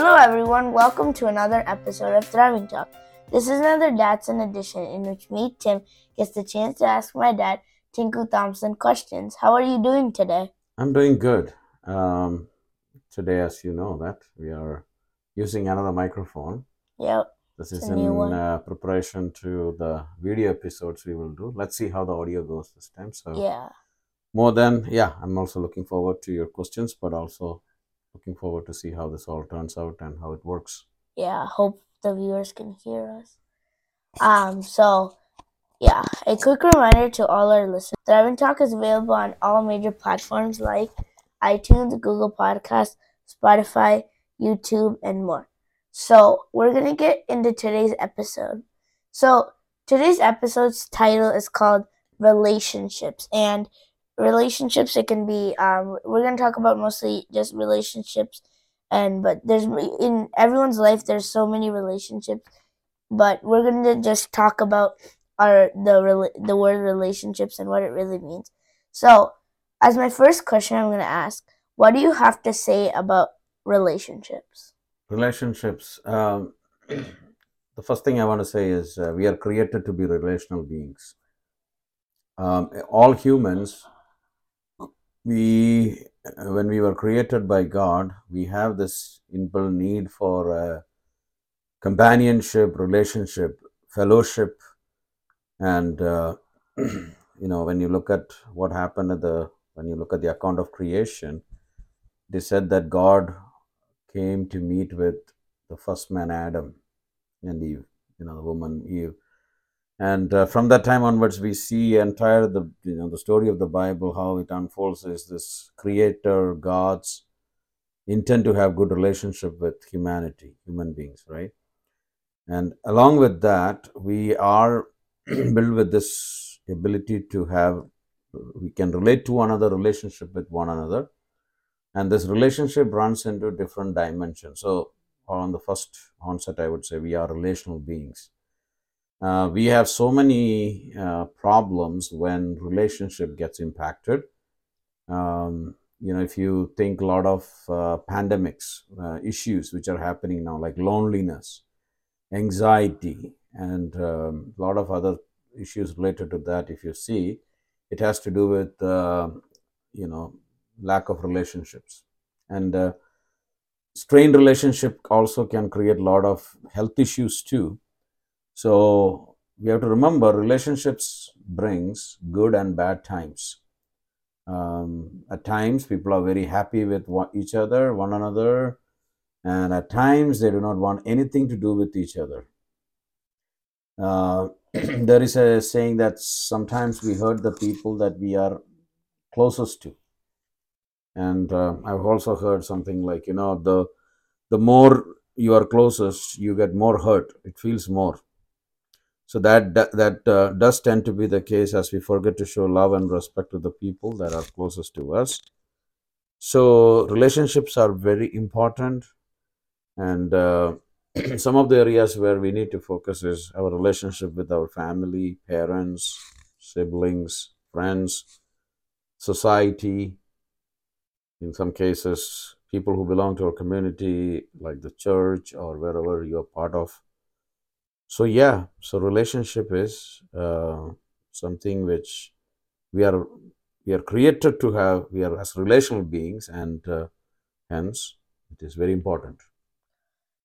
Hello everyone, welcome to another episode of Thriving Talk. This is another Dad's in Edition in which me, Tim, gets the chance to ask my dad, Tinku Thompson, questions. How are you doing today? I'm doing good. Today, as you know, that we are using another microphone. Yep. This is in preparation to the video episodes we will do. Let's see how the audio goes this time. So yeah. I'm also looking forward to your questions, but also looking forward to see how this all turns out and how it works. Yeah, hope the viewers can hear us. A quick reminder to all our listeners. Thriving Talk is available on all major platforms like iTunes, Google Podcasts, Spotify, YouTube, and more. So we're going to get into today's episode. So today's episode's title is called Relationships. And relationships, it can be, we're going to talk about mostly just relationships. But there's, in everyone's life, there's so many relationships. But we're going to just talk about the word relationships and what it really means. So as my first question, I'm going to ask, what do you have to say about relationships? Relationships. The first thing I want to say is we are created to be relational beings. All humans, when we were created by God, we have this inbuilt need for companionship, relationship, fellowship, and when you look at what happened when you look at the account of creation, they said that God came to meet with the first man Adam and Eve, the woman Eve, and from that time onwards we see the story of the Bible, how it unfolds is this Creator God's intent to have good relationship with human beings, right? And along with that, we are built with this ability we can relate to another, relationship with one another. And this relationship runs into different dimensions. So on the first onset, I would say we are relational beings. We have so many problems when relationship gets impacted. If you think a lot of pandemics, issues which are happening now, like loneliness, anxiety, and a lot of other issues related to that, if you see, it has to do with, lack of relationships. And strained relationship also can create a lot of health issues too. So we have to remember relationships brings good and bad times. At times people are very happy with each other, one another, and at times they do not want anything to do with each other. There is a saying that sometimes we hurt the people that we are closest to. And I've also heard something like, the more you are closest, you get more hurt. It feels more. So that does tend to be the case as we forget to show love and respect to the people that are closest to us. So relationships are very important. And some of the areas where we need to focus is our relationship with our family, parents, siblings, friends, society. In some cases, people who belong to our community, like the church or wherever you are part of. So relationship is something which we are created to have. We are as relational beings, and hence it is very important.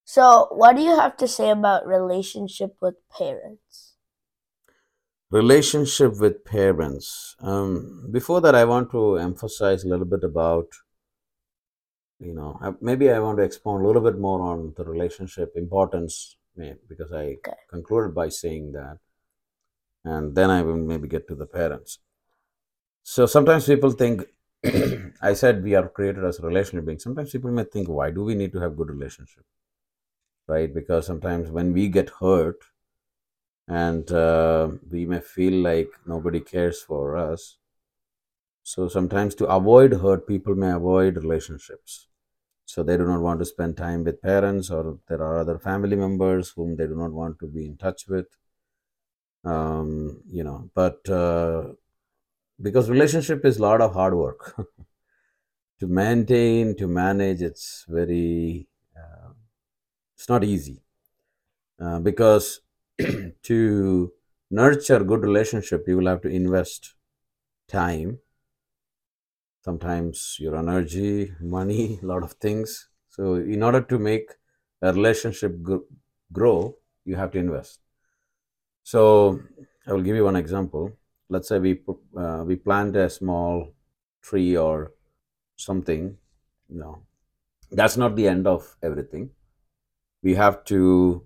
So, what do you have to say about relationship with parents? Relationship with parents. Before that, I want to emphasize a little bit about maybe I want to expound a little bit more on the relationship importance, because I concluded by saying that, and then I will maybe get to the parents. So sometimes people think, I said we are created as relational beings. Sometimes people may think, why do we need to have good relationship, right? Because sometimes when we get hurt and we may feel like nobody cares for us. So sometimes to avoid hurt, people may avoid relationships. So they do not want to spend time with parents, or there are other family members whom they do not want to be in touch with. Because relationship is a lot of hard work to maintain, to manage, it's very It's not easy because to nurture good relationship, you will have to invest time, sometimes your energy, money, a lot of things. So in order to make a relationship grow, you have to invest. So I will give you one example. Let's say we plant a small tree or something. No, that's not the end of everything. We have to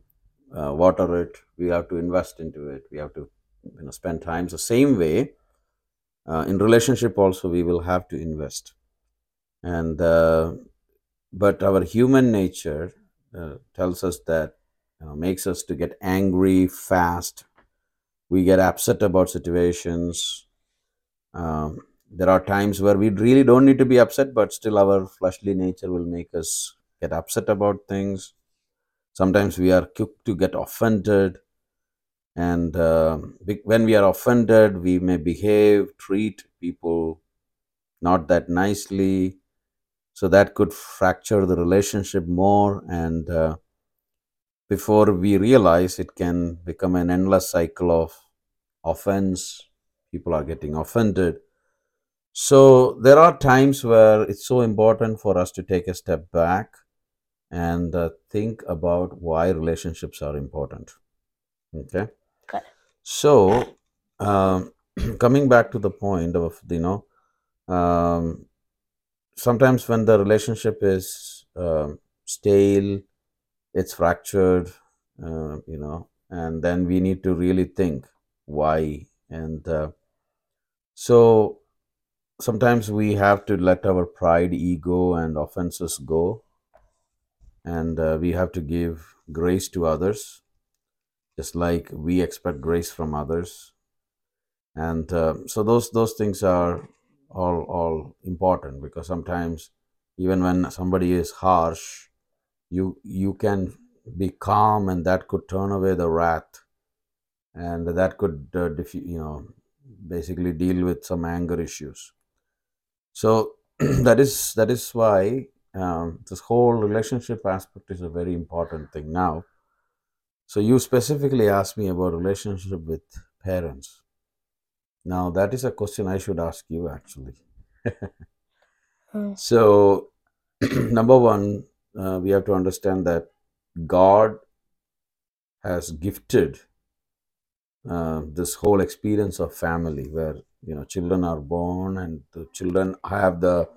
water it. We have to invest into it. We have to spend time. So same way, in relationship also we will have to invest. And but our human nature tells us that makes us to get angry fast. We get upset about situations. There are times where we really don't need to be upset, but still our fleshly nature will make us get upset about things. Sometimes we are quick to get offended. And when we are offended, we may behave, treat people not that nicely. So that could fracture the relationship more. And before we realize, it can become an endless cycle of offense. People are getting offended. So there are times where it's so important for us to take a step back and think about why relationships are important. Okay. So coming back to the point of, sometimes when the relationship is stale, it's fractured, and then we need to really think why. And so sometimes we have to let our pride, ego, and offenses go, and we have to give grace to others, just like we expect grace from others. And so those things are all important, because sometimes even when somebody is harsh, you can be calm, and that could turn away the wrath, and that could basically deal with some anger issues. So that is why this whole relationship aspect is a very important thing now. So you specifically asked me about relationship with parents. Now that is a question I should ask you actually. So number one, we have to understand that God has gifted this whole experience of family, where children are born and the children have the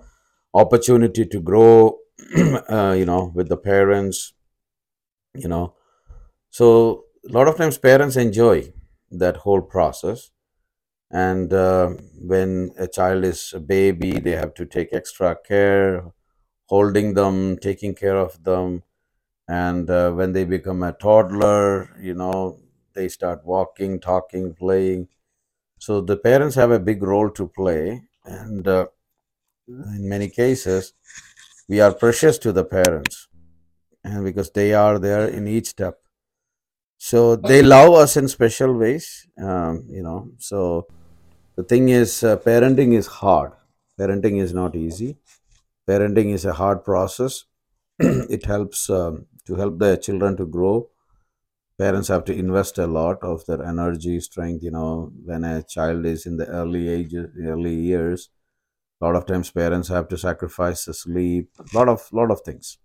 opportunity to grow, with the parents. So a lot of times parents enjoy that whole process, and when a child is a baby, they have to take extra care, holding them, taking care of them. And when they become a toddler, they start walking, talking, playing. So the parents have a big role to play. And in many cases, we are precious to the parents, and because they are there in each step. So they love us in special ways, So the thing is, parenting is hard. Parenting is not easy. Parenting is a hard process. It helps to help the children to grow. Parents have to invest a lot of their energy, strength. When a child is in the early years, a lot of times parents have to sacrifice the sleep, a lot of things.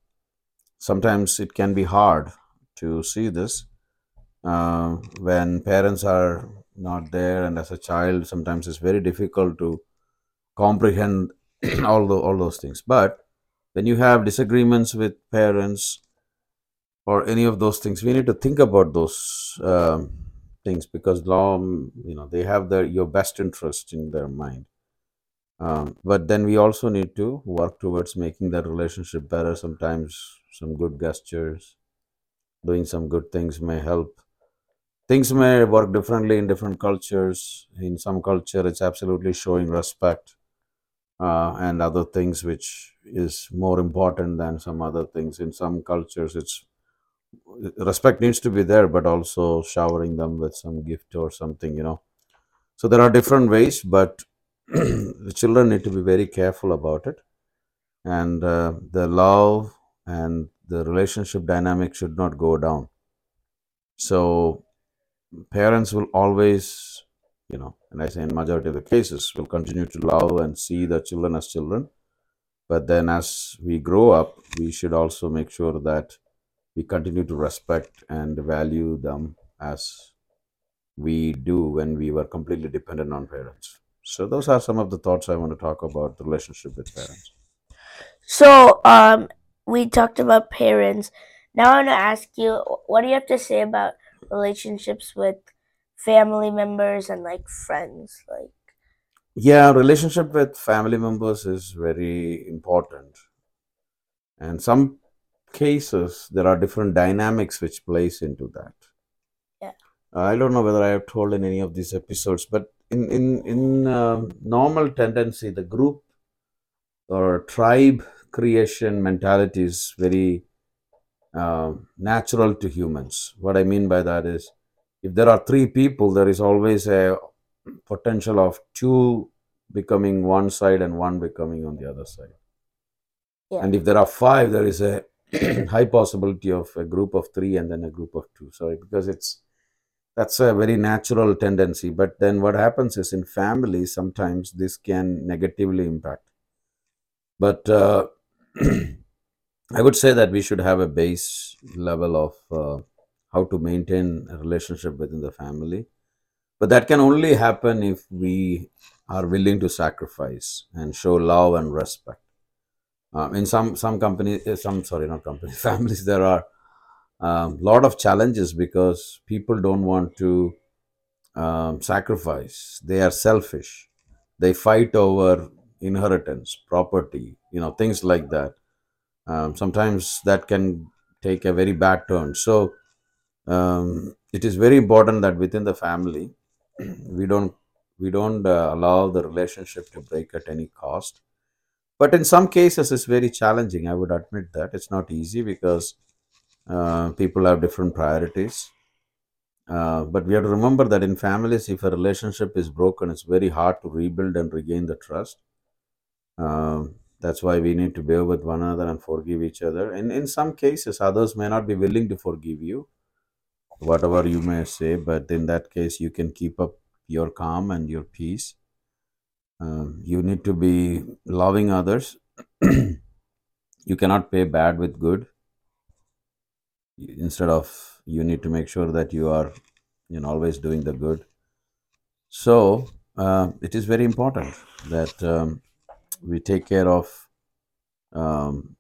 Sometimes it can be hard to see this when parents are not there, and as a child, sometimes it's very difficult to comprehend all those things. But when you have disagreements with parents or any of those things, we need to think about those things, because they have your best interest in their mind. But then we also need to work towards making that relationship better. Sometimes some good gestures, doing some good things may help. Things may work differently in different cultures. In some culture, it's absolutely showing respect. And other things which is more important than some other things. In some cultures, it's respect needs to be there, but also showering them with some gift or something, So there are different ways, but the children need to be very careful about it. And the love and the relationship dynamic should not go down. So parents will always, and I say in majority of the cases, will continue to love and see their children as children. But then as we grow up, we should also make sure that we continue to respect and value them as we do when we were completely dependent on parents. So those are some of the thoughts I want to talk about the relationship with parents. So we talked about parents. Now I want to ask you, what do you have to say about relationships with family members and friends? Relationship with family members is very important. And some cases, there are different dynamics which plays into that. Yeah. I don't know whether I have told in any of these episodes, but in normal tendency, the group or tribe creation mentality is very natural to humans. What I mean by that is, if there are three people, there is always a potential of two becoming one side and one becoming on the other side. Yeah. And if there are five, there is a high possibility of a group of three and then a group of two. Sorry, because that's a very natural tendency. But then what happens is in families, sometimes this can negatively impact. But I would say that we should have a base level of how to maintain a relationship within the family. But that can only happen if we are willing to sacrifice and show love and respect. In families, there are lot of challenges because people don't want to sacrifice. They are selfish. They fight over inheritance, property, things like that. Sometimes that can take a very bad turn. So it is very important that within the family, we don't allow the relationship to break at any cost. But in some cases, it's very challenging. I would admit that it's not easy because people have different priorities. But we have to remember that in families, if a relationship is broken, it's very hard to rebuild and regain the trust. That's why we need to bear with one another and forgive each other. And in some cases, others may not be willing to forgive you, whatever you may say, but in that case, you can keep up your calm and your peace. You need to be loving others. You cannot pay bad with good. Instead of, you need to make sure that you are always doing the good. So it is very important that we take care of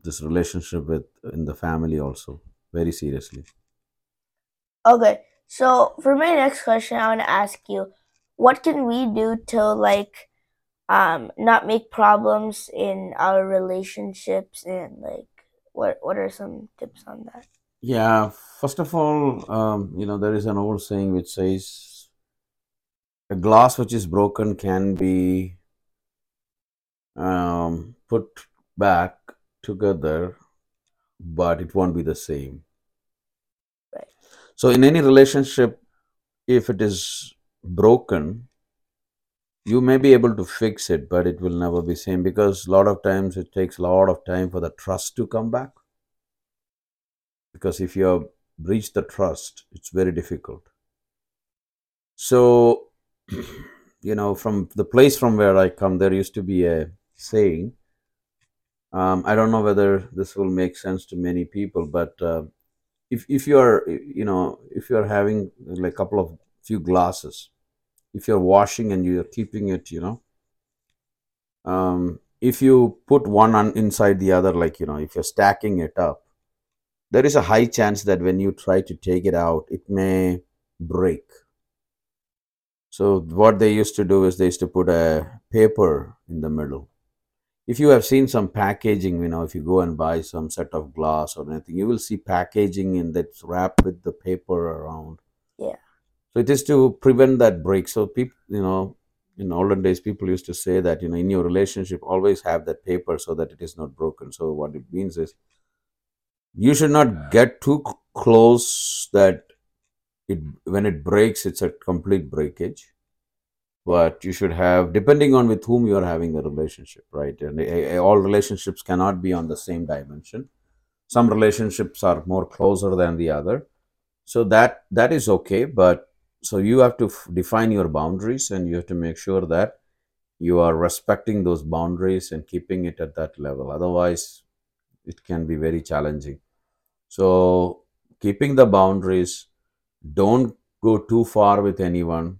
this relationship in the family also very seriously. Okay, so for my next question, I want to ask you, what can we do to not make problems in our relationships, and what are some tips on that? Yeah, first of all, there is an old saying which says a glass which is broken can be put back together, but it won't be the same. Right. So in any relationship, if it is broken, you may be able to fix it, but it will never be the same, because a lot of times it takes a lot of time for the trust to come back. Because if you have breached the trust, it's very difficult. So, from the place from where I come, there used to be a saying. I don't know whether this will make sense to many people, but if you are having a couple of few glasses, if you're washing and you're keeping it, if you put one on inside the other, if you're stacking it up, there is a high chance that when you try to take it out, it may break. So what they used to do is they used to put a paper in the middle. If you have seen some packaging, if you go and buy some set of glass or anything, you will see packaging and that's wrapped with the paper around. Yeah. So it is to prevent that break. So people, in olden days, people used to say that, in your relationship, always have that paper so that it is not broken. So what it means is, you should not get too close that when it breaks, it's a complete breakage. But you should have, depending on with whom you are having the relationship, right? And all relationships cannot be on the same dimension. Some relationships are more closer than the other. So that is okay, but so you have to define your boundaries, and you have to make sure that you are respecting those boundaries and keeping it at that level. Otherwise, it can be very challenging. So keeping the boundaries, don't go too far with anyone.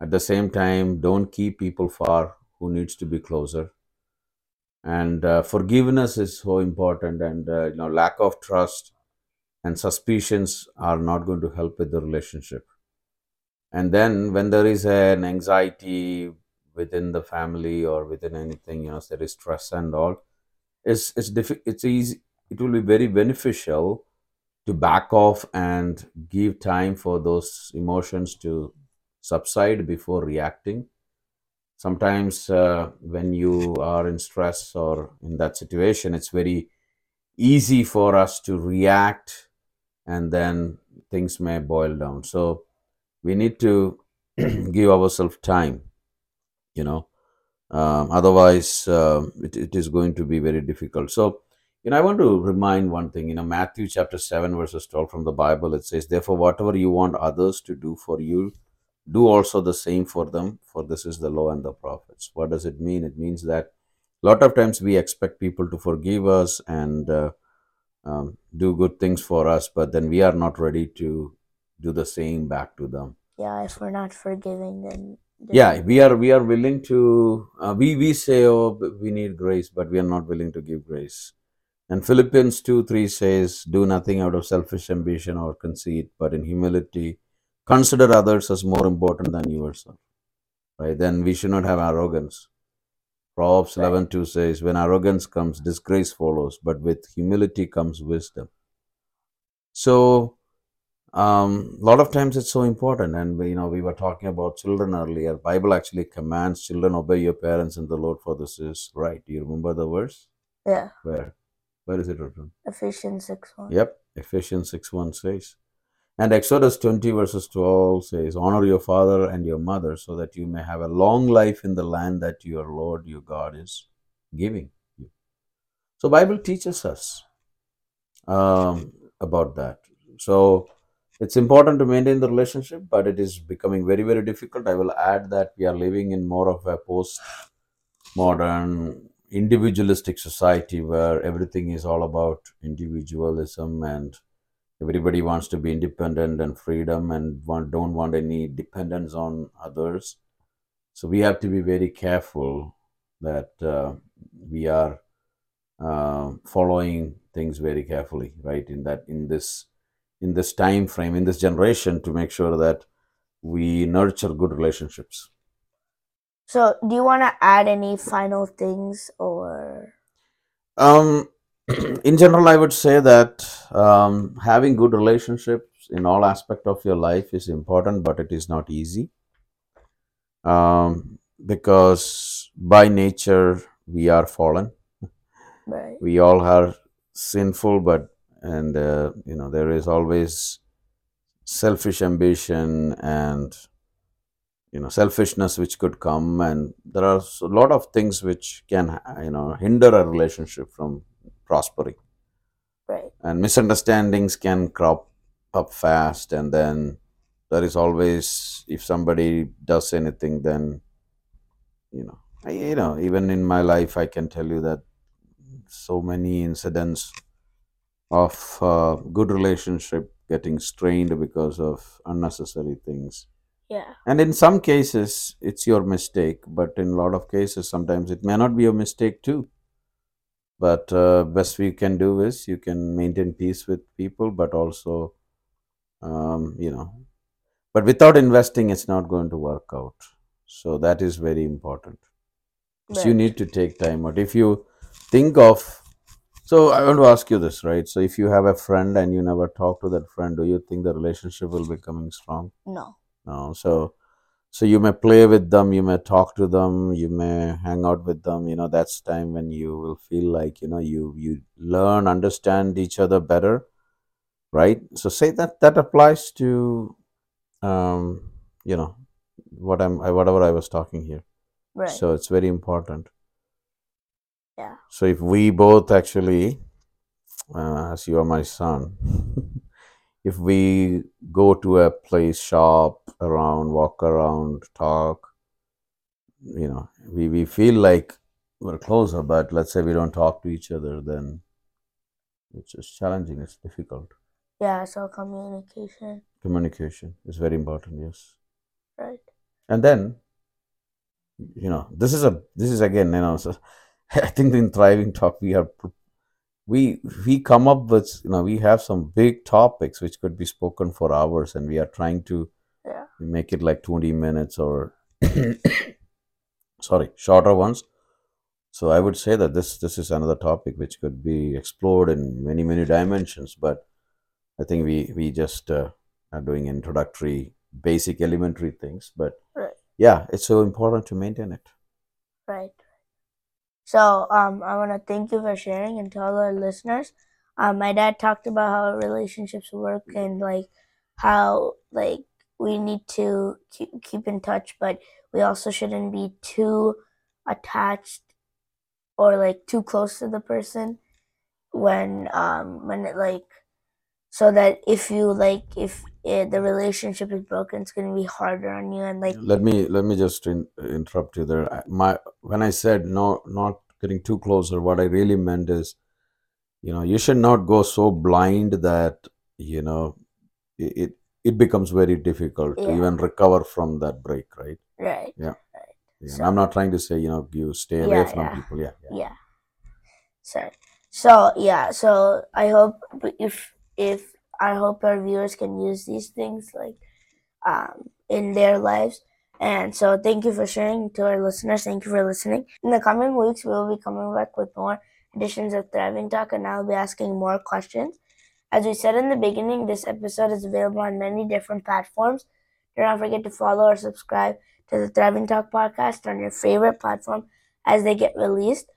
At the same time, don't keep people far who needs to be closer. And forgiveness is so important, and lack of trust and suspicions are not going to help with the relationship. And then when there is an anxiety within the family or within anything, there is stress and all, it's easy. It will be very beneficial to back off and give time for those emotions to subside before reacting. Sometimes when you are in stress or in that situation, it's very easy for us to react, and then things may boil down. So we need to give ourselves time, otherwise it is going to be very difficult. So, I want to remind one thing, Matthew chapter 7 verses 12 from the Bible, it says, "Therefore, whatever you want others to do for you, do also the same for them, for this is the law and the prophets." What does it mean? It means that a lot of times we expect people to forgive us and do good things for us, but then we are not ready to do the same back to them. Yeah, if we're not forgiving them. Yeah, we are willing to, we say, oh, we need grace, but we are not willing to give grace. And Philippians 2:3 says, "Do nothing out of selfish ambition or conceit, but in humility, consider others as more important than yourself." Right? Then we should not have arrogance. Proverbs 11:2 says, "When arrogance comes, disgrace follows, but with humility comes wisdom." So, a lot of times it's so important. And, we were talking about children earlier. Bible actually commands children, "Obey your parents in the Lord, for this is right." Do you remember the verse? Yeah. Where is it written? Ephesians 6:1. Yep. Ephesians 6:1 says. And Exodus 20 verses 12 says, "Honor your father and your mother so that you may have a long life in the land that your Lord, your God is giving you." So Bible teaches us about that. So it's important to maintain the relationship, but it is becoming very, very difficult. I will add that we are living in more of a post-modern individualistic society where everything is all about individualism, and everybody wants to be independent and freedom and don't want any dependence on others. So we have to be very careful that we are following things very carefully, right? In this time frame, in this generation, to make sure that we nurture good relationships. So, do you want to add any final things, or? In general, I would say that having good relationships in all aspects of your life is important, but it is not easy. Because by nature, we are fallen. Right. We all are sinful, but there is always selfish ambition and selfishness which could come, and there are a lot of things which can hinder a relationship from prospering. Right. And misunderstandings can crop up fast, and then there is always, if somebody does anything, then even in my life I can tell you that so many incidents of good relationship getting strained because of unnecessary things. Yeah. And in some cases it's your mistake, but in a lot of cases sometimes it may not be your mistake too. But best we can do is you can maintain peace with people, but also, but without investing, it's not going to work out. So that is very important. Right. So you need to take time out. If you think of, so I want to ask you this, right? So if you have a friend and you never talk to that friend, do you think the relationship will be coming strong? No. So you may play with them, you may talk to them, you may hang out with them. That's time when you will feel like, you learn, understand each other better, right? So say that applies to, whatever I was talking here. Right. So it's very important. Yeah. So if we both actually as you are my son. If we go to a place, shop around, walk around, talk, you know, we feel like we're closer, but let's say we don't talk to each other, then it's just challenging, it's difficult. Yeah, so communication. Communication is very important, yes. Right. And then, you know, this is again, you know, so I think in Thriving Talk we come up with, you know, we have some big topics which could be spoken for hours, and we are trying to make it like 20 minutes or shorter ones. So I would say that this is another topic which could be explored in many, many dimensions, but I think we just are doing introductory, basic, elementary things, but yeah, it's so important to maintain it. Right. So I want to thank you for sharing, and to all our listeners. My dad talked about how relationships work, and like how like we need to keep in touch, but we also shouldn't be too attached or like too close to the person when it, like, so that if you like the relationship is broken, it's going to be harder on you. And like let me just interrupt you there. When I said no, not getting too close, or what I really meant is, you know, you should not go so blind that, you know, it becomes very difficult to even recover from that break, right? Right. Yeah. Right. Yeah. So, I'm not trying to say, you know, you stay away from people. Yeah. Yeah. Yeah. Sorry. So yeah. So I hope if I hope our viewers can use these things like in their lives. And so thank you for sharing. To our listeners, thank you for listening. In the coming weeks, we will be coming back with more editions of Thriving Talk, and I'll be asking more questions. As we said in the beginning, this episode is available on many different platforms. Do not forget to follow or subscribe to the Thriving Talk podcast on your favorite platform as they get released.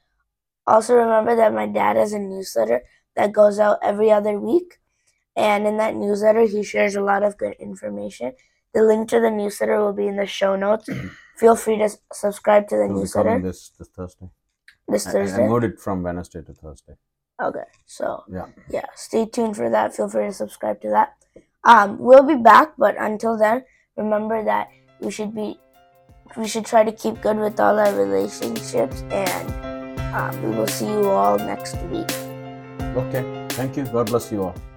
Also remember that my dad has a newsletter that goes out every other week. And in that newsletter, he shares a lot of good information. The link to the newsletter will be in the show notes. Feel free to subscribe to the newsletter. This Thursday. This Thursday? I moved it from Wednesday to Thursday. Okay. So, yeah, stay tuned for that. Feel free to subscribe to that. We'll be back, but until then, remember that we should try to keep good with all our relationships, and we will see you all next week. Okay. Thank you. God bless you all.